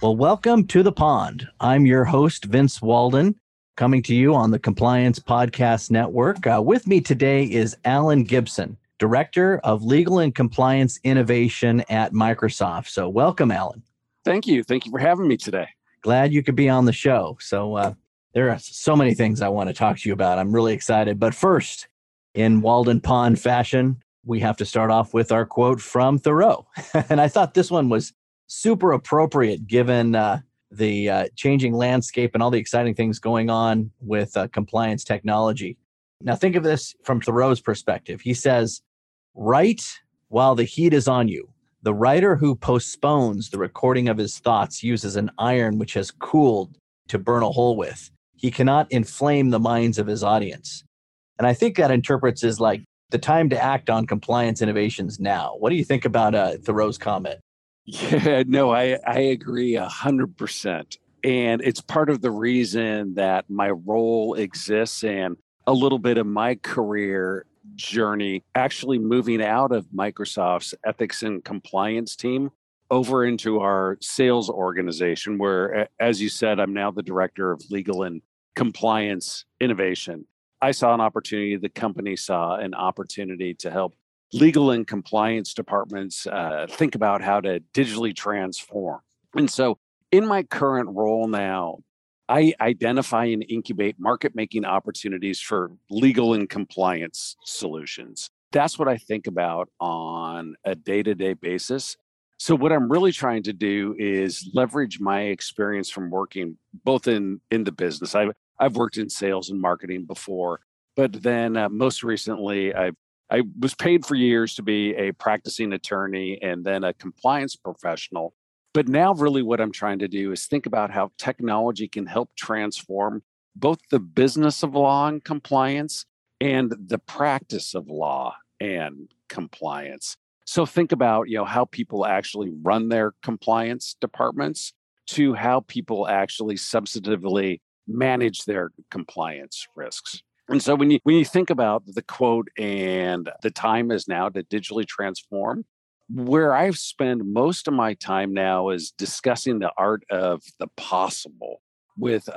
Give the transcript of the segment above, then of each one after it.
Well, welcome to the pond. I'm your host, Vince Walden, coming to you on the Compliance Podcast Network. With me today is Alan Gibson, Director of Legal and Compliance Innovation at Microsoft. So welcome, Alan. Thank you. Thank you for having me today. Glad you could be on the show. So there are so many things I want to talk to you about. I'm really excited. But first, in Walden Pond fashion, we have to start off with our quote from Thoreau. And I thought this one was super appropriate given the changing landscape and all the exciting things going on with compliance technology. Now, think of this from Thoreau's perspective. He says, "Write while the heat is on you. The writer who postpones the recording of his thoughts uses an iron which has cooled to burn a hole with. He cannot inflame the minds of his audience." And I think that interprets as like the time to act on compliance innovations now. What do you think about Thoreau's comment? Yeah, no, I agree 100%. And it's part of the reason that my role exists and a little bit of my career journey, actually moving out of Microsoft's ethics and compliance team over into our sales organization, where, as you said, I'm now the director of legal and compliance innovation. I saw an opportunity, the company saw an opportunity to help legal and compliance departments think about how to digitally transform. And so in my current role now, I identify and incubate market-making opportunities for legal and compliance solutions. That's what I think about on a day-to-day basis. So what I'm really trying to do is leverage my experience from working both in the business. I've worked in sales and marketing before, but then most recently, I was paid for years to be a practicing attorney and then a compliance professional. But now really what I'm trying to do is think about how technology can help transform both the business of law and compliance and the practice of law and compliance. So think about, you know, how people actually run their compliance departments to how people actually substantively manage their compliance risks. And so when you think about the quote and the time is now to digitally transform, where I spend most of my time now is discussing the art of the possible with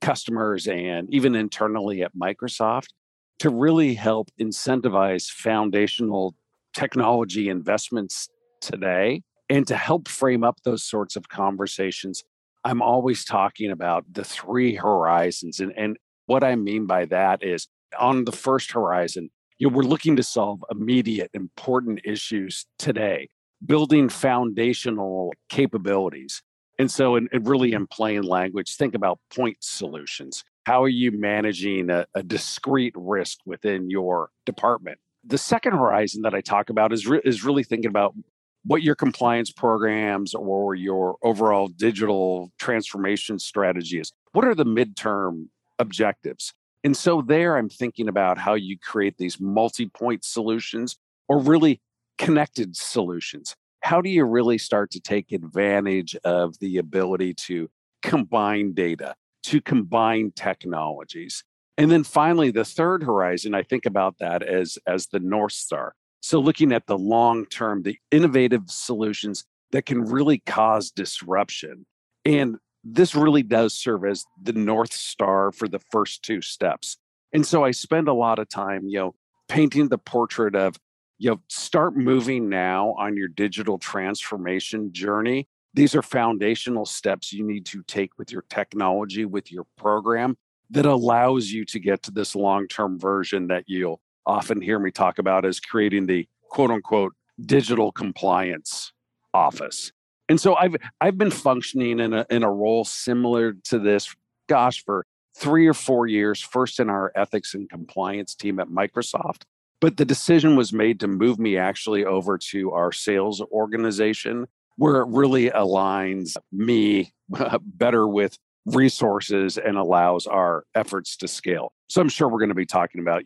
customers and even internally at Microsoft to really help incentivize foundational technology investments today and to help frame up those sorts of conversations. I'm always talking about the three horizons and what I mean by that is on the first horizon, you know, we're looking to solve immediate, important issues today, building foundational capabilities. And so and really in plain language, think about point solutions. How are you managing a discrete risk within your department? The second horizon that I talk about is really thinking about what your compliance programs or your overall digital transformation strategy is. What are the midterm objectives? And so there I'm thinking about how you create these multi-point solutions or really connected solutions. How do you really start to take advantage of the ability to combine data, to combine technologies? And then finally, the third horizon, I think about that as the North Star. So looking at the long-term, the innovative solutions that can really cause disruption. And this really does serve as the North Star for the first two steps. And so I spend a lot of time, you know, painting the portrait of, you know, start moving now on your digital transformation journey. These are foundational steps you need to take with your technology, with your program that allows you to get to this long-term version that you'll often hear me talk about as creating the quote unquote digital compliance office. And so I've been functioning in a role similar to this, gosh, for 3 or 4 years, first in our ethics and compliance team at Microsoft. But the decision was made to move me actually over to our sales organization, where it really aligns me better with resources and allows our efforts to scale. So I'm sure we're going to be talking about,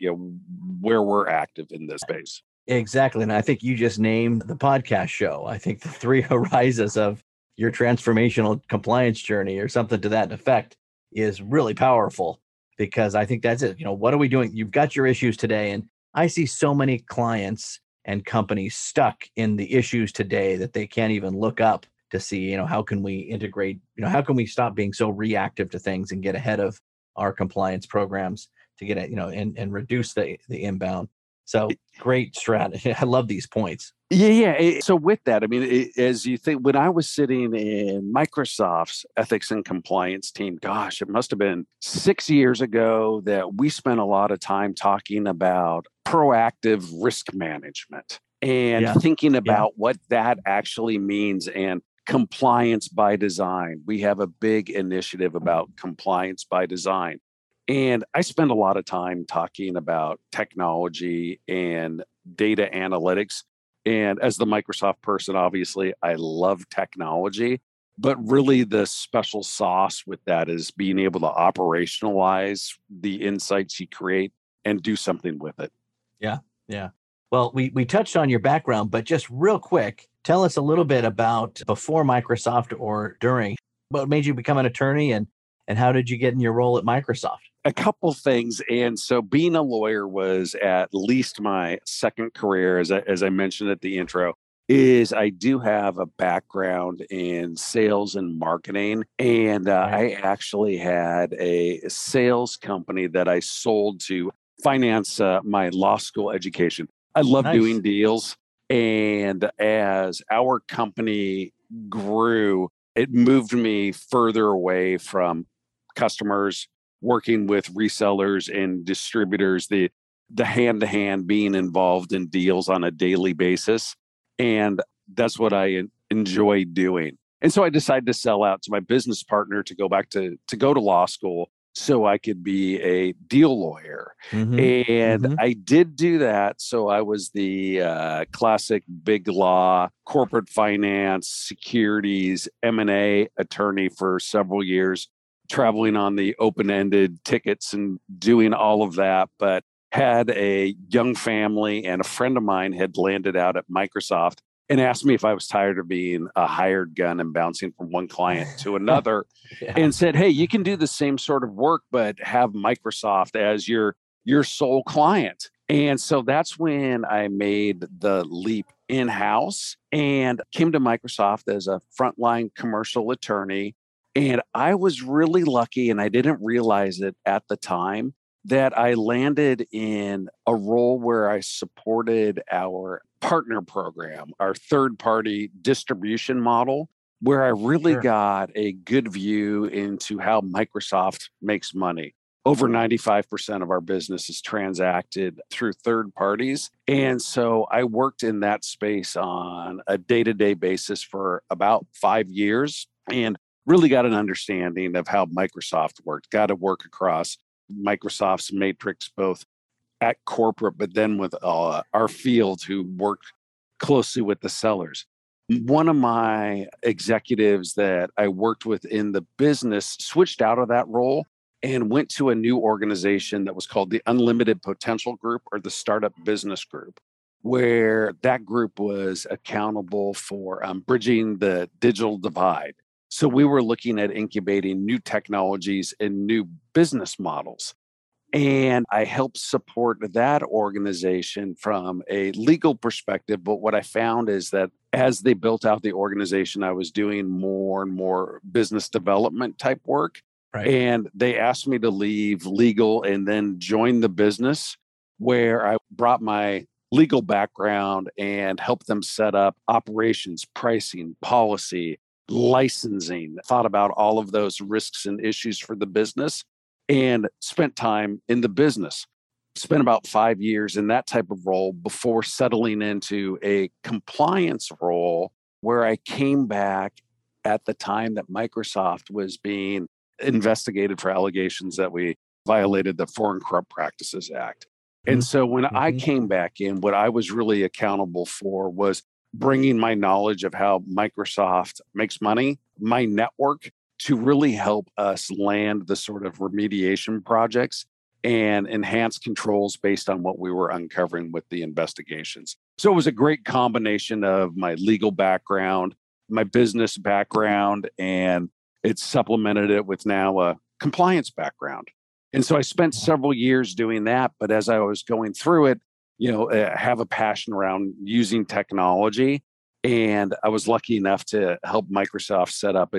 where we're active in this space. Exactly. And I think you just named the podcast show. I think the three horizons of your transformational compliance journey or something to that effect is really powerful, because I think that's it. What are we doing? You've got your issues today. And I see so many clients and companies stuck in the issues today that they can't even look up to see, how can we integrate, how can we stop being so reactive to things and get ahead of our compliance programs to get it, and reduce the inbound. So great strategy. I love these points. Yeah. So with that, as you think, when I was sitting in Microsoft's ethics and compliance team, gosh, it must have been 6 years ago that we spent a lot of time talking about proactive risk management and thinking about what that actually means and compliance by design. We have a big initiative about compliance by design. And I spend a lot of time talking about technology and data analytics. And as the Microsoft person, obviously, I love technology. But really, the special sauce with that is being able to operationalize the insights you create and do something with it. Yeah. Well, we touched on your background, but just real quick, tell us a little bit about before Microsoft or during. What made you become an attorney and how did you get in your role at Microsoft? A couple things. And so being a lawyer was at least my second career, as I mentioned at the intro, is I do have a background in sales and marketing. And I actually had a sales company that I sold to finance my law school education. I love doing deals. And as our company grew, it moved me further away from customers, working with resellers and distributors, the hand-to-hand being involved in deals on a daily basis. And that's what I enjoy doing. And so I decided to sell out to my business partner to go back to go to law school so I could be a deal lawyer. And I did do that. So I was the classic big law, corporate finance, securities, M&A attorney for several years, traveling on the open-ended tickets and doing all of that, but had a young family, and a friend of mine had landed out at Microsoft and asked me if I was tired of being a hired gun and bouncing from one client to another and said, hey, you can do the same sort of work, but have Microsoft as your sole client. And so that's when I made the leap in-house and came to Microsoft as a frontline commercial attorney. And I was really lucky, and I didn't realize it at the time, that I landed in a role where I supported our partner program, our third-party distribution model, where I really got a good view into how Microsoft makes money. Over 95% of our business is transacted through third parties. And so I worked in that space on a day-to-day basis for about 5 years and really got an understanding of how Microsoft worked, got to work across Microsoft's matrix, both at corporate, but then with our field who work closely with the sellers. One of my executives that I worked with in the business switched out of that role and went to a new organization that was called the Unlimited Potential Group, or the Startup Business Group, where that group was accountable for bridging the digital divide. So we were looking at incubating new technologies and new business models. And I helped support that organization from a legal perspective. But what I found is that as they built out the organization, I was doing more and more business development type work. Right. And they asked me to leave legal and then join the business, where I brought my legal background and helped them set up operations, pricing, policy, licensing, thought about all of those risks and issues for the business, and spent time in the business. Spent about 5 years in that type of role before settling into a compliance role, where I came back at the time that Microsoft was being investigated for allegations that we violated the Foreign Corrupt Practices Act. And so when I came back in, what I was really accountable for was bringing my knowledge of how Microsoft makes money, my network, to really help us land the sort of remediation projects and enhance controls based on what we were uncovering with the investigations. So it was a great combination of my legal background, my business background, and it supplemented it with now a compliance background. And so I spent several years doing that. But as I was going through it, you know, I have a passion around using technology. And I was lucky enough to help Microsoft set up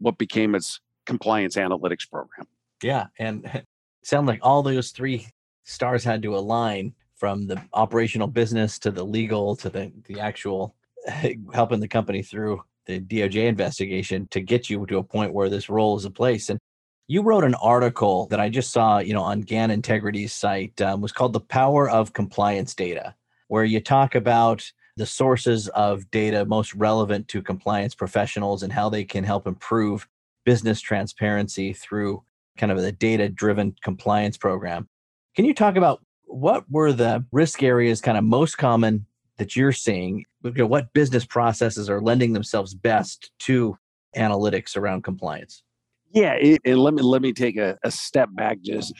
what became its compliance analytics program. Yeah. And it sounded like all those three stars had to align, from the operational business to the legal to the actual helping the company through the DOJ investigation to get you to a point where this role is in place. And you wrote an article that I just saw, on GAN Integrity's site, was called The Power of Compliance Data, where you talk about the sources of data most relevant to compliance professionals and how they can help improve business transparency through kind of the data-driven compliance program. Can you talk about what were the risk areas kind of most common that you're seeing? What business processes are lending themselves best to analytics around compliance? Yeah, and let me take a step back just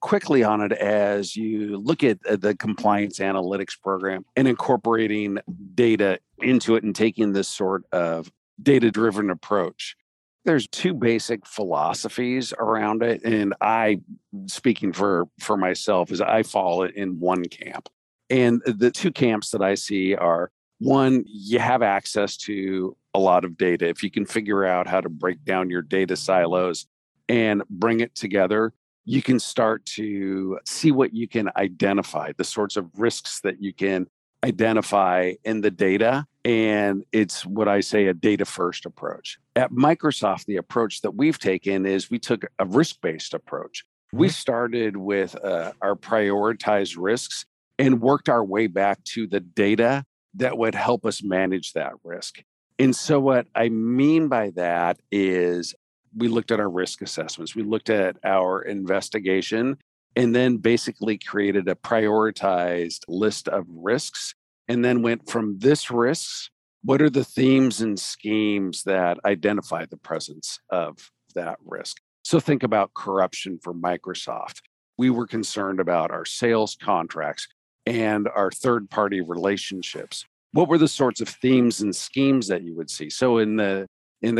quickly on it as you look at the compliance analytics program and incorporating data into it and taking this sort of data-driven approach. There's two basic philosophies around it, and I, speaking for myself, is I fall in one camp. And the two camps that I see are, one, you have access to a lot of data. If you can figure out how to break down your data silos and bring it together, you can start to see what you can identify, the sorts of risks that you can identify in the data. And it's what I say, a data-first approach. At Microsoft, the approach that we've taken is we took a risk-based approach. We started with our prioritized risks and worked our way back to the data that would help us manage that risk. And so what I mean by that is we looked at our risk assessments, we looked at our investigation, and then basically created a prioritized list of risks, and then went from this risks, what are the themes and schemes that identify the presence of that risk? So think about corruption for Microsoft. We were concerned about our sales contracts and our third-party relationships. What were the sorts of themes and schemes that you would see? So in the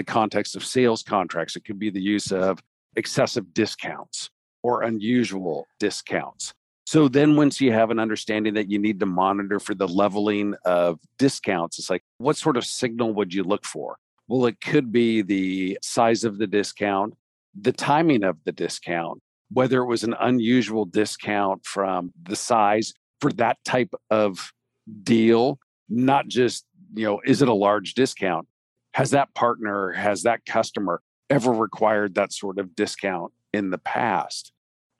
context of sales contracts, it could be the use of excessive discounts or unusual discounts. So then once you have an understanding that you need to monitor for the leveling of discounts, it's like, what sort of signal would you look for? Well, it could be the size of the discount, the timing of the discount, whether it was an unusual discount from the size for that type of deal, not just, is it a large discount? Has that partner, has that customer ever required that sort of discount in the past?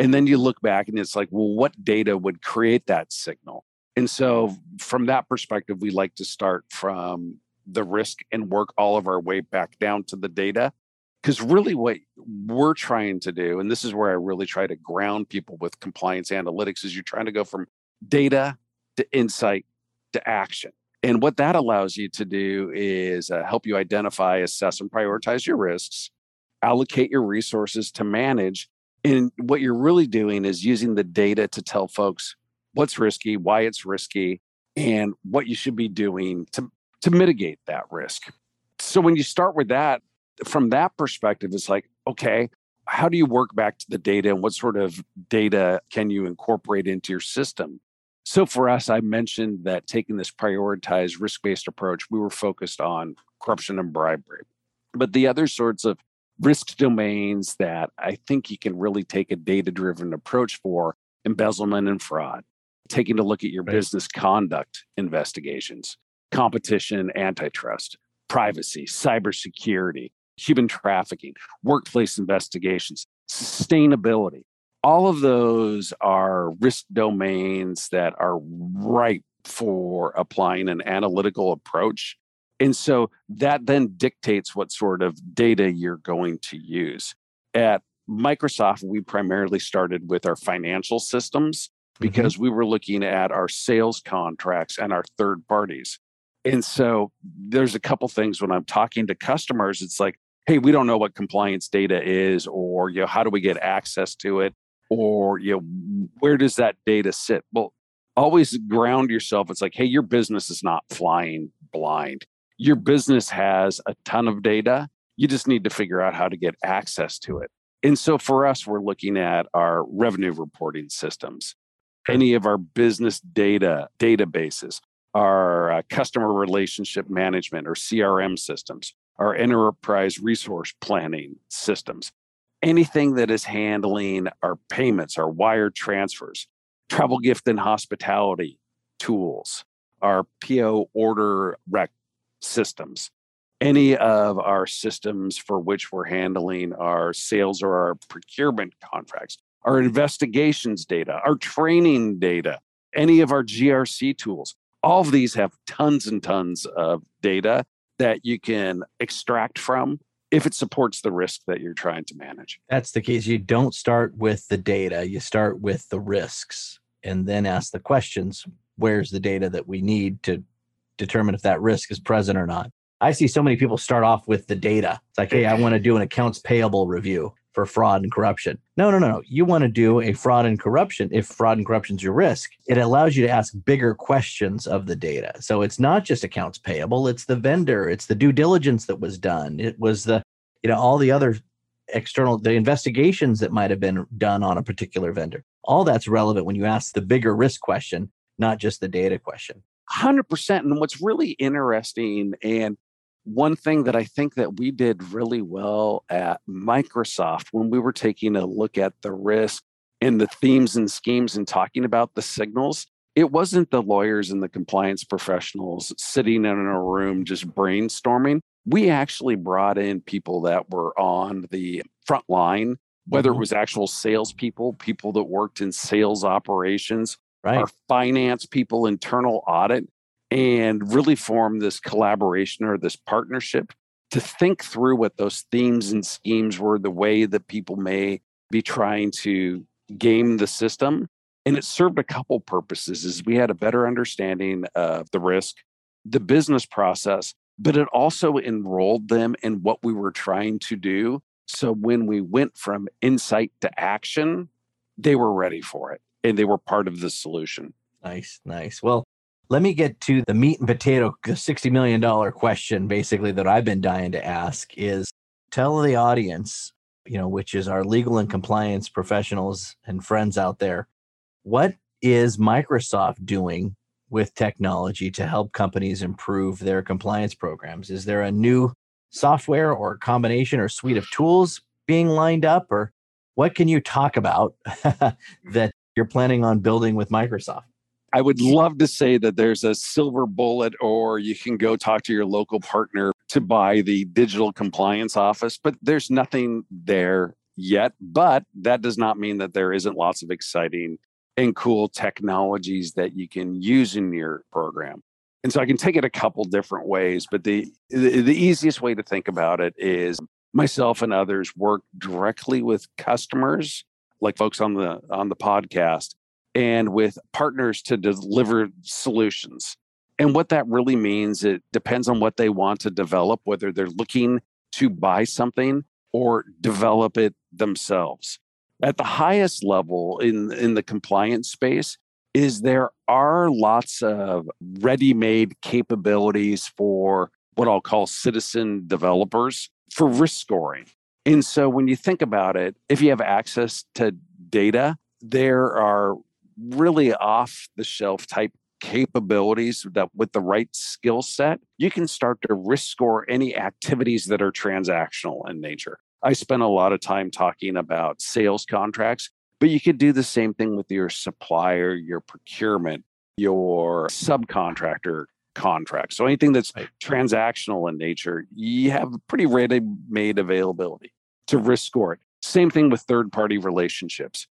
And then you look back and it's like, well, what data would create that signal? And so from that perspective, we like to start from the risk and work all of our way back down to the data. Because really what we're trying to do, and this is where I really try to ground people with compliance analytics, is you're trying to go from data to insight to action. And what that allows you to do is help you identify, assess, and prioritize your risks, allocate your resources to manage. And what you're really doing is using the data to tell folks what's risky, why it's risky, and what you should be doing to mitigate that risk. So when you start with that, from that perspective, it's like, okay, how do you work back to the data and what sort of data can you incorporate into your system? So for us, I mentioned that taking this prioritized risk-based approach, we were focused on corruption and bribery. But the other sorts of risk domains that I think you can really take a data-driven approach for, embezzlement and fraud, taking a look at your business conduct investigations, competition, antitrust, privacy, cybersecurity, human trafficking, workplace investigations, sustainability. All of those are risk domains that are ripe for applying an analytical approach. And so that then dictates what sort of data you're going to use. At Microsoft, we primarily started with our financial systems because we were looking at our sales contracts and our third parties. And so there's a couple things when I'm talking to customers, it's like, hey, we don't know what compliance data is, or how do we get access to it, or where does that data sit? Well, always ground yourself. It's like, hey, your business is not flying blind. Your business has a ton of data. You just need to figure out how to get access to it. And so for us, we're looking at our revenue reporting systems, any of our business data databases, our customer relationship management or CRM systems, our enterprise resource planning systems, anything that is handling our payments, our wire transfers, travel, gift, and hospitality tools, our PO order rec systems, any of our systems for which we're handling our sales or our procurement contracts, our investigations data, our training data, any of our GRC tools. All of these have tons and tons of data that you can extract from if it supports the risk that you're trying to manage. That's the case. You don't start with the data. You start with the risks and then ask the questions. Where's the data that we need to determine if that risk is present or not? I see so many people start off with the data. It's like, hey, I want to do an accounts payable review for fraud and corruption. No. You want to do a fraud and corruption. If fraud and corruption is your risk, it allows you to ask bigger questions of the data. So it's not just accounts payable, it's the vendor, it's the due diligence that was done. It was the, all the other external, the investigations that might have been done on a particular vendor. All that's relevant when you ask the bigger risk question, not just the data question. 100%. And what's really interesting, and one thing that I think that we did really well at Microsoft when we were taking a look at the risk and the themes and schemes and talking about the signals, it wasn't the lawyers and the compliance professionals sitting in a room just brainstorming. We actually brought in people that were on the front line, whether it was actual salespeople, people that worked in sales operations, our finance people, internal audit, and really form this collaboration or this partnership to think through what those themes and schemes were, the way that people may be trying to game the system. And it served a couple purposes, is we had a better understanding of the risk, the business process, but it also enrolled them in what we were trying to do. So when we went from insight to action, they were ready for it and they were part of the solution. Nice. Well, let me get to the meat and potato, the $60 million question, basically, that I've been dying to ask is, tell the audience, which is our legal and compliance professionals and friends out there, what is Microsoft doing with technology to help companies improve their compliance programs? Is there a new software or combination or suite of tools being lined up? Or what can you talk about that you're planning on building with Microsoft? I would love to say that there's a silver bullet, or you can go talk to your local partner to buy the digital compliance office, but there's nothing there yet. But that does not mean that there isn't lots of exciting and cool technologies that you can use in your program. And so I can take it a couple different ways, but the easiest way to think about it is myself and others work directly with customers, like folks on the podcast, and with partners to deliver solutions. And what that really means, it depends on what they want to develop, whether they're looking to buy something or develop it themselves. At the highest level in the compliance space is there are lots of ready-made capabilities for what I'll call citizen developers for risk scoring. And so when you think about it, if you have access to data, there are really off-the-shelf type capabilities that with the right skill set, you can start to risk score any activities that are transactional in nature. I spent a lot of time talking about sales contracts, but you could do the same thing with your supplier, your procurement, your subcontractor contracts. So anything that's transactional in nature, you have pretty ready-made availability to risk score it. Same thing with third-party relationships.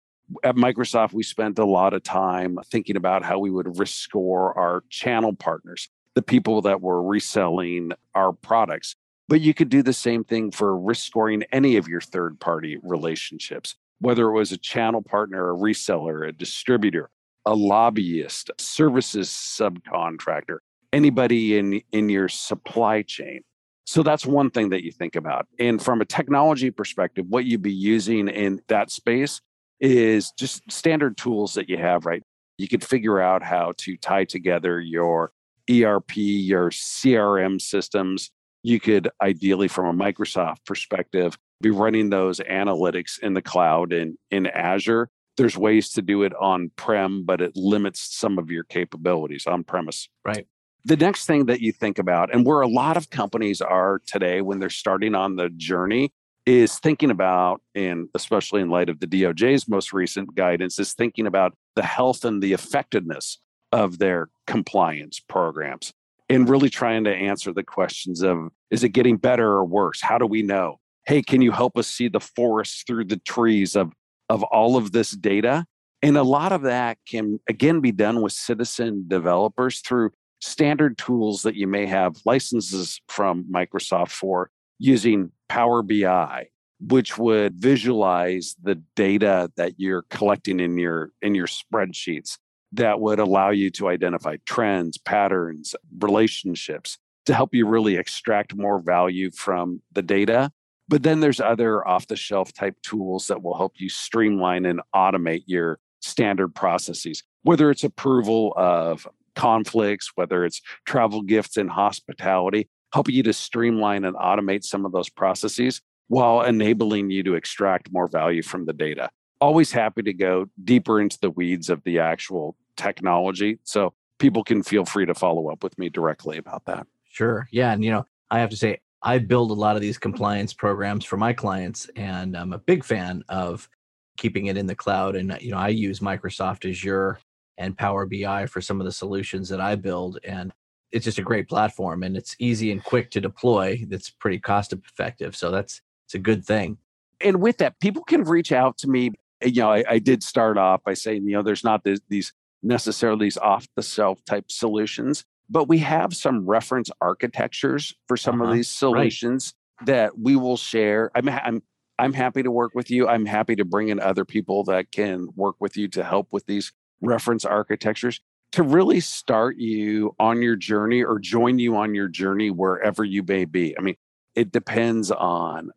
At Microsoft, we spent a lot of time thinking about how we would risk score our channel partners, the people that were reselling our products. But you could do the same thing for risk scoring any of your third-party relationships, whether it was a channel partner, a reseller, a distributor, a lobbyist, services subcontractor, anybody in your supply chain. So that's one thing that you think about. And from a technology perspective, what you'd be using in that space is just standard tools that you have, right? You could figure out how to tie together your ERP, your CRM systems. You could ideally, from a Microsoft perspective, be running those analytics in the cloud and in Azure. There's ways to do it on-prem, but it limits some of your capabilities on-premise. Right. The next thing that you think about, and where a lot of companies are today when they're starting on the journey, is thinking about, and especially in light of the DOJ's most recent guidance, is thinking about the health and the effectiveness of their compliance programs and really trying to answer the questions of, is it getting better or worse? How do we know? Hey, can you help us see the forest through the trees of all of this data? And a lot of that can, again, be done with citizen developers through standard tools that you may have licenses from Microsoft for, using Power BI, which would visualize the data that you're collecting in your spreadsheets that would allow you to identify trends, patterns, relationships to help you really extract more value from the data. But then there's other off-the-shelf type tools that will help you streamline and automate your standard processes, whether it's approval of conflicts, whether it's travel gifts and hospitality, helping you to streamline and automate some of those processes while enabling you to extract more value from the data. Always happy to go deeper into the weeds of the actual technology. So people can feel free to follow up with me directly about that. Sure. Yeah. And, I have to say, I build a lot of these compliance programs for my clients, and I'm a big fan of keeping it in the cloud. And, I use Microsoft Azure and Power BI for some of the solutions that I build. And it's just a great platform, and it's easy and quick to deploy. That's pretty cost effective. So it's a good thing. And with that, people can reach out to me. I did start off by saying, there's not these necessarily these off-the-shelf type solutions, but we have some reference architectures for some of these solutions that we will share. I'm happy to work with you. I'm happy to bring in other people that can work with you to help with these reference architectures to really start you on your journey or join you on your journey wherever you may be. I mean, it depends on,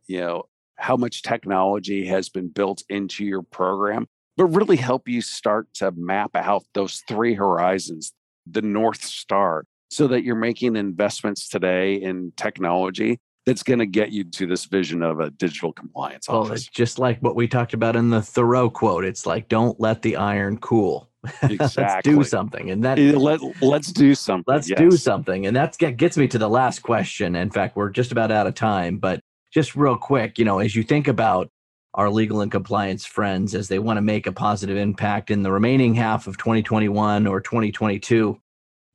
how much technology has been built into your program, but really help you start to map out those three horizons, the North Star, so that you're making investments today in technology that's going to get you to this vision of a digital compliance office. Well, it's just like what we talked about in the Thoreau quote. It's like, don't let the iron cool. Exactly. Let's do something. And that let's do something. Let's do something. And that gets me to the last question. In fact, we're just about out of time, but just real quick, as you think about our legal and compliance friends as they want to make a positive impact in the remaining half of 2021 or 2022,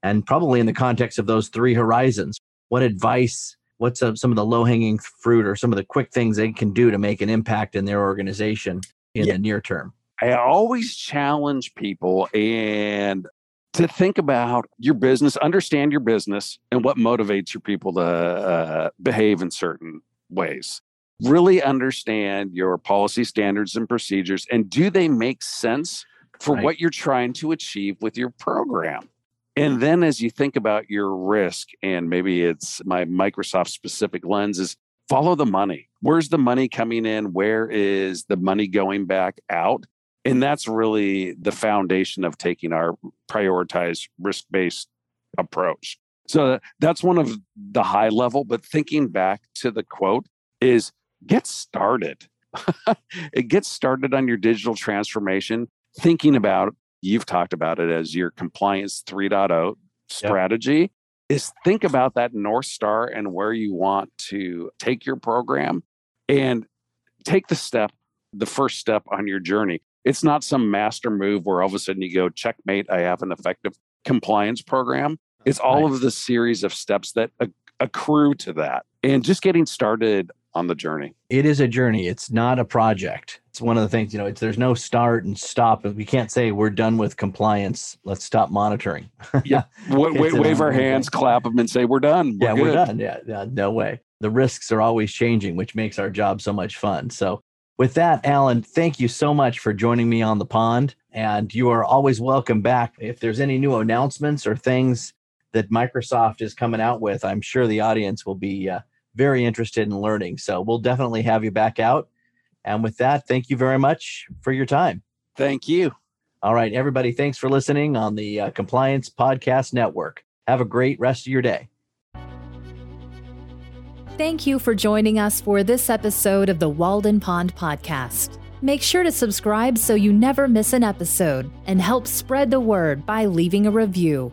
and probably in the context of those three horizons, what advice? What's some of the low-hanging fruit or some of the quick things they can do to make an impact in their organization in the near term? I always challenge people and to think about your business, understand your business and what motivates your people to behave in certain ways. Really understand your policy, standards, and procedures, and do they make sense for what you're trying to achieve with your program? And then as you think about your risk, and maybe it's my Microsoft specific lens, is follow the money. Where's the money coming in? Where is the money going back out? And that's really the foundation of taking our prioritized risk-based approach. So that's one of the high level, but thinking back to the quote is get started. Get started on your digital transformation, thinking about, you've talked about it as your compliance 3.0 strategy, is think about that North Star and where you want to take your program and take the first step on your journey. It's not some master move where all of a sudden you go, checkmate, I have an effective compliance program. It's all of the series of steps that accrue to that and just getting started on the journey. It is a journey. It's not a project. It's one of the things, there's no start and stop. We can't say we're done with compliance. Let's stop monitoring. Yeah. Wave our hands, clap them and say, we're done. We're done. Yeah. No way. The risks are always changing, which makes our job so much fun. So with that, Alan, thank you so much for joining me on The Pond. And you are always welcome back. If there's any new announcements or things that Microsoft is coming out with, I'm sure the audience will be very interested in learning. So we'll definitely have you back out. And with that, thank you very much for your time. Thank you. All right, everybody, thanks for listening on the Compliance Podcast Network. Have a great rest of your day. Thank you for joining us for this episode of the Walden Pond Podcast. Make sure to subscribe so you never miss an episode, and help spread the word by leaving a review.